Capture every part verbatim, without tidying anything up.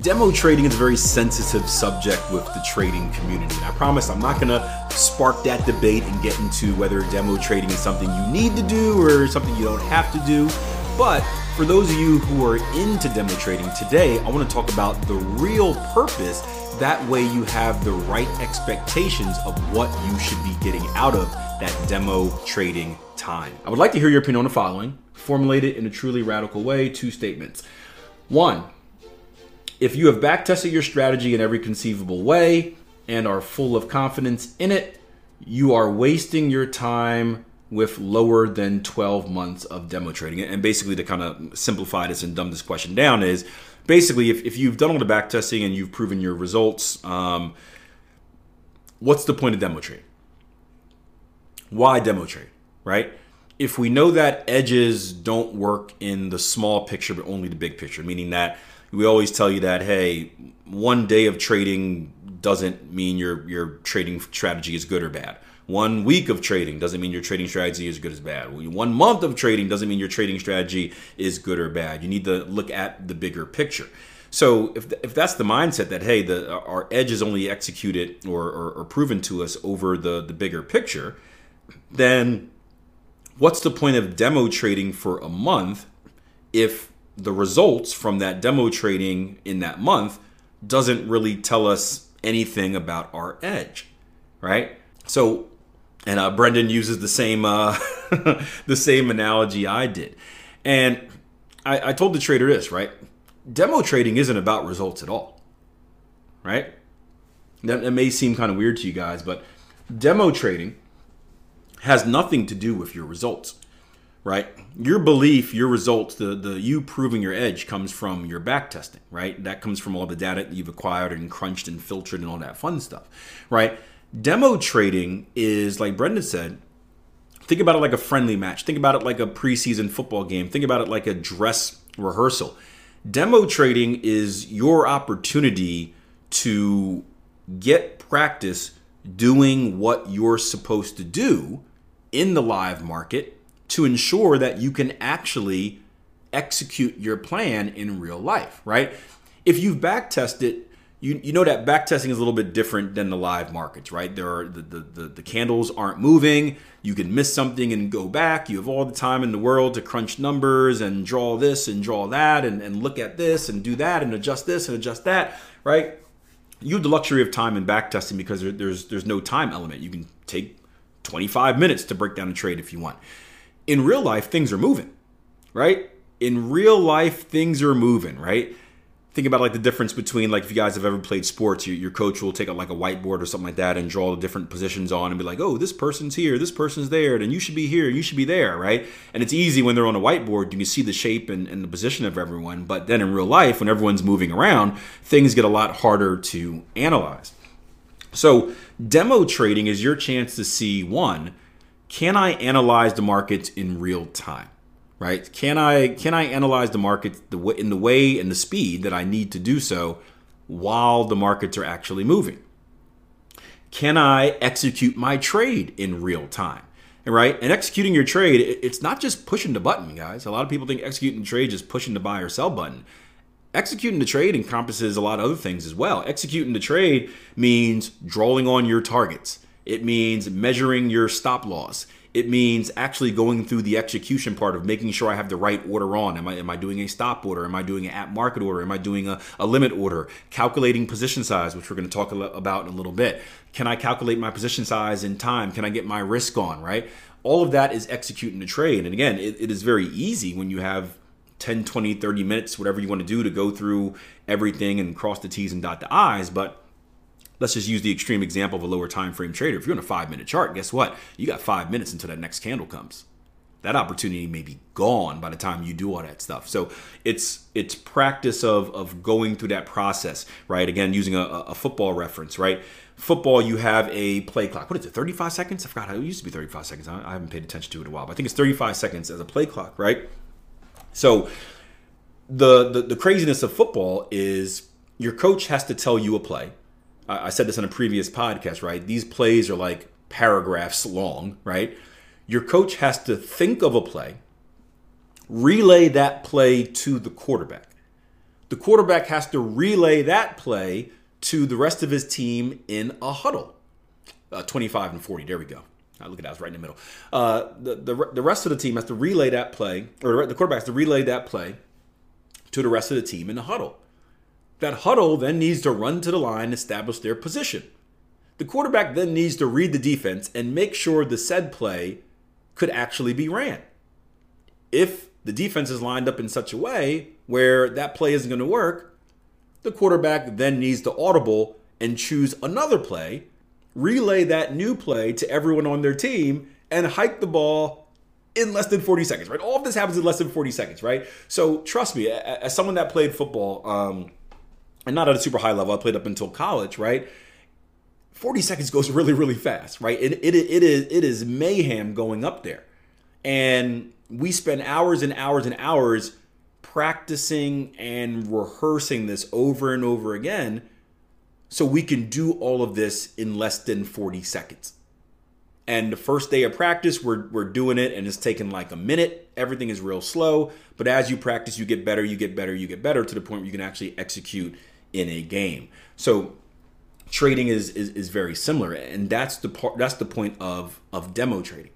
Demo trading is a very sensitive subject with the trading community. And I promise I'm not going to spark that debate and get into whether demo trading is something you need to do or something you don't have to do. But for those of you who are into demo trading today, I want to talk about the real purpose. That way you have the right expectations of what you should be getting out of that demo trading time. I would like to hear your opinion on the following. Formulate it in a truly radical way. Two statements. One, if you have backtested your strategy in every conceivable way and are full of confidence in it, you are wasting your time with lower than twelve months of demo trading. And basically, to kind of simplify this and dumb this question down is, basically, if, if you've done all the backtesting and you've proven your results, um, what's the point of demo trading? Why demo trade, right? If we know that edges don't work in the small picture, but only the big picture, meaning that we always tell you that, hey, one day of trading doesn't mean your your trading strategy is good or bad. One week of trading doesn't mean your trading strategy is good or bad. One month of trading doesn't mean your trading strategy is good or bad. You need to look at the bigger picture. So if if that's the mindset that, hey, the our edge is only executed or, or, or proven to us over the, the bigger picture, then what's the point of demo trading for a month if the results from that demo trading in that month doesn't really tell us anything about our edge, right? So, and uh, Brendan uses the same uh, the same analogy I did. And I, I told the trader this, right? Demo trading isn't about results at all, right? That, that may seem kind of weird to you guys, but demo trading has nothing to do with your results. Right? Your belief, your results, the, the you proving your edge comes from your back testing, right? That comes from all the data that you've acquired and crunched and filtered and all that fun stuff, right? Demo trading is, like Brendan said, think about it like a friendly match. Think about it like a preseason football game. Think about it like a dress rehearsal. Demo trading is your opportunity to get practice doing what you're supposed to do in the live market to ensure that you can actually execute your plan in real life, right? If you've backtested, you you know that backtesting is a little bit different than the live markets, right? There are the, the the the candles aren't moving. You can miss something and go back. You have all the time in the world to crunch numbers and draw this and draw that and, and look at this and do that and adjust this and adjust that, right? You have the luxury of time in backtesting because there, there's there's no time element. You can take twenty-five minutes to break down a trade if you want. In real life, things are moving, right? In real life, things are moving, right? Think about like the difference between, like, if you guys have ever played sports, your, your coach will take out like a whiteboard or something like that and draw the different positions on and be like, oh, this person's here, this person's there, then you should be here, you should be there, right? And it's easy when they're on a whiteboard, you can see the shape and, and the position of everyone. But then in real life, when everyone's moving around, things get a lot harder to analyze. So demo trading is your chance to see, one, can I analyze the markets in real time, right? Can I can I analyze the markets the way, in the way and the speed that I need to do so while the markets are actually moving? Can I execute my trade in real time, right? And executing your trade, it's not just pushing the button, guys. A lot of people think executing the trade is pushing the buy or sell button. Executing the trade encompasses a lot of other things as well. Executing the trade means drawing on your targets. It means measuring your stop loss. It means actually going through the execution part of making sure I have the right order on. Am I am I doing a stop order? Am I doing an at market order? Am I doing a, a limit order? Calculating position size, which we're going to talk about in a little bit. Can I calculate my position size in time? Can I get my risk on, right? All of that is executing the trade. And again, it, it is very easy when you have ten, twenty, thirty minutes, whatever you want to do, to go through everything and cross the T's and dot the I's. But let's just use the extreme example of a lower time frame trader. If you're on a five minute chart, guess what? You got five minutes until that next candle comes, that opportunity may be gone by the time you do all that stuff. So it's it's practice of of going through that process, right? Again, using a, a football reference, right? Football, you have a play clock. What is it, thirty-five seconds? I forgot. It used to be thirty-five seconds. I haven't paid attention to it in a while, but I think it's thirty-five seconds as a play clock, right? So the the, the craziness of football is your coach has to tell you a play. I, I said this in a previous podcast, right? These plays are like paragraphs long, right? Your coach has to think of a play, relay that play to the quarterback. The quarterback has to relay that play to the rest of his team in a huddle. Uh, twenty-five and forty, there we go. Right, look at that, I was right in the middle. Uh, the, the, the rest of the team has to relay that play, or the quarterback has to relay that play to the rest of the team in the huddle. That huddle then needs to run to the line and establish their position. The quarterback then needs to read the defense and make sure the said play could actually be ran. If the defense is lined up in such a way where that play isn't going to work, the quarterback then needs to audible and choose another play, relay that new play to everyone on their team, and hike the ball in less than forty seconds, right? All of this happens in less than forty seconds, right? So trust me, as someone that played football, um, and not at a super high level, I played up until college, right? forty seconds goes really, really fast, right? It, it, it, is, it is mayhem going up there. And we spend hours and hours and hours practicing and rehearsing this over and over again so we can do all of this in less than forty seconds. And the first day of practice, we're, we're doing it, and it's taking like a minute. Everything is real slow. But as you practice, you get better, you get better, you get better to the point where you can actually execute in a game. So trading is, is is very similar, and that's the part. That's the point of of demo trading.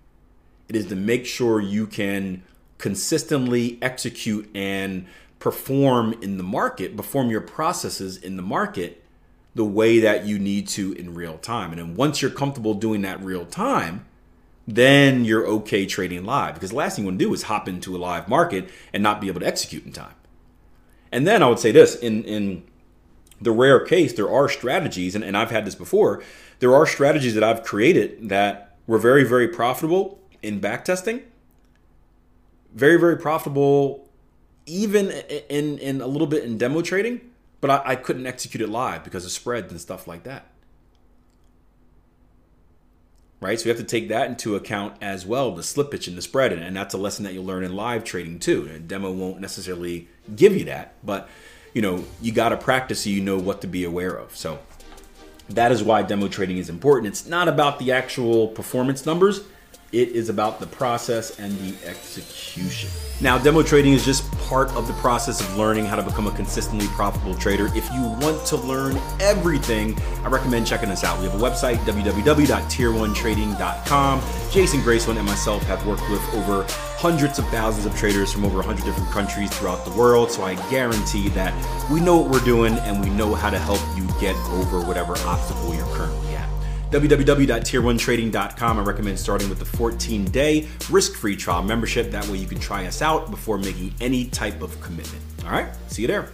It is to make sure you can consistently execute and perform in the market, perform your processes in the market the way that you need to in real time. And then once you're comfortable doing that real time, then you're okay trading live, because the last thing you want to do is hop into a live market and not be able to execute in time. And then I would say this in in. the rare case, there are strategies, and, and I've had this before, there are strategies that I've created that were very, very profitable in backtesting, very, very profitable even in, in a little bit in demo trading, but I, I couldn't execute it live because of spreads and stuff like that. Right? So you have to take that into account as well, the slippage and the spread, and, and that's a lesson that you'll learn in live trading too. And demo won't necessarily give you that, but you know, you got to practice so you know what to be aware of. So that is why demo trading is important. It's not about the actual performance numbers. It is about the process and the execution. Now, demo trading is just part of the process of learning how to become a consistently profitable trader. If you want to learn everything, I recommend checking us out. We have a website, w w w dot tier one trading dot com. Jason Grayson and myself have worked with over hundreds of thousands of traders from over one hundred different countries throughout the world. So I guarantee that we know what we're doing and we know how to help you get over whatever obstacle you're currently at. w w w dot tier one trading dot com. I recommend starting with the fourteen day risk-free trial membership. That way you can try us out before making any type of commitment. All right, see you there.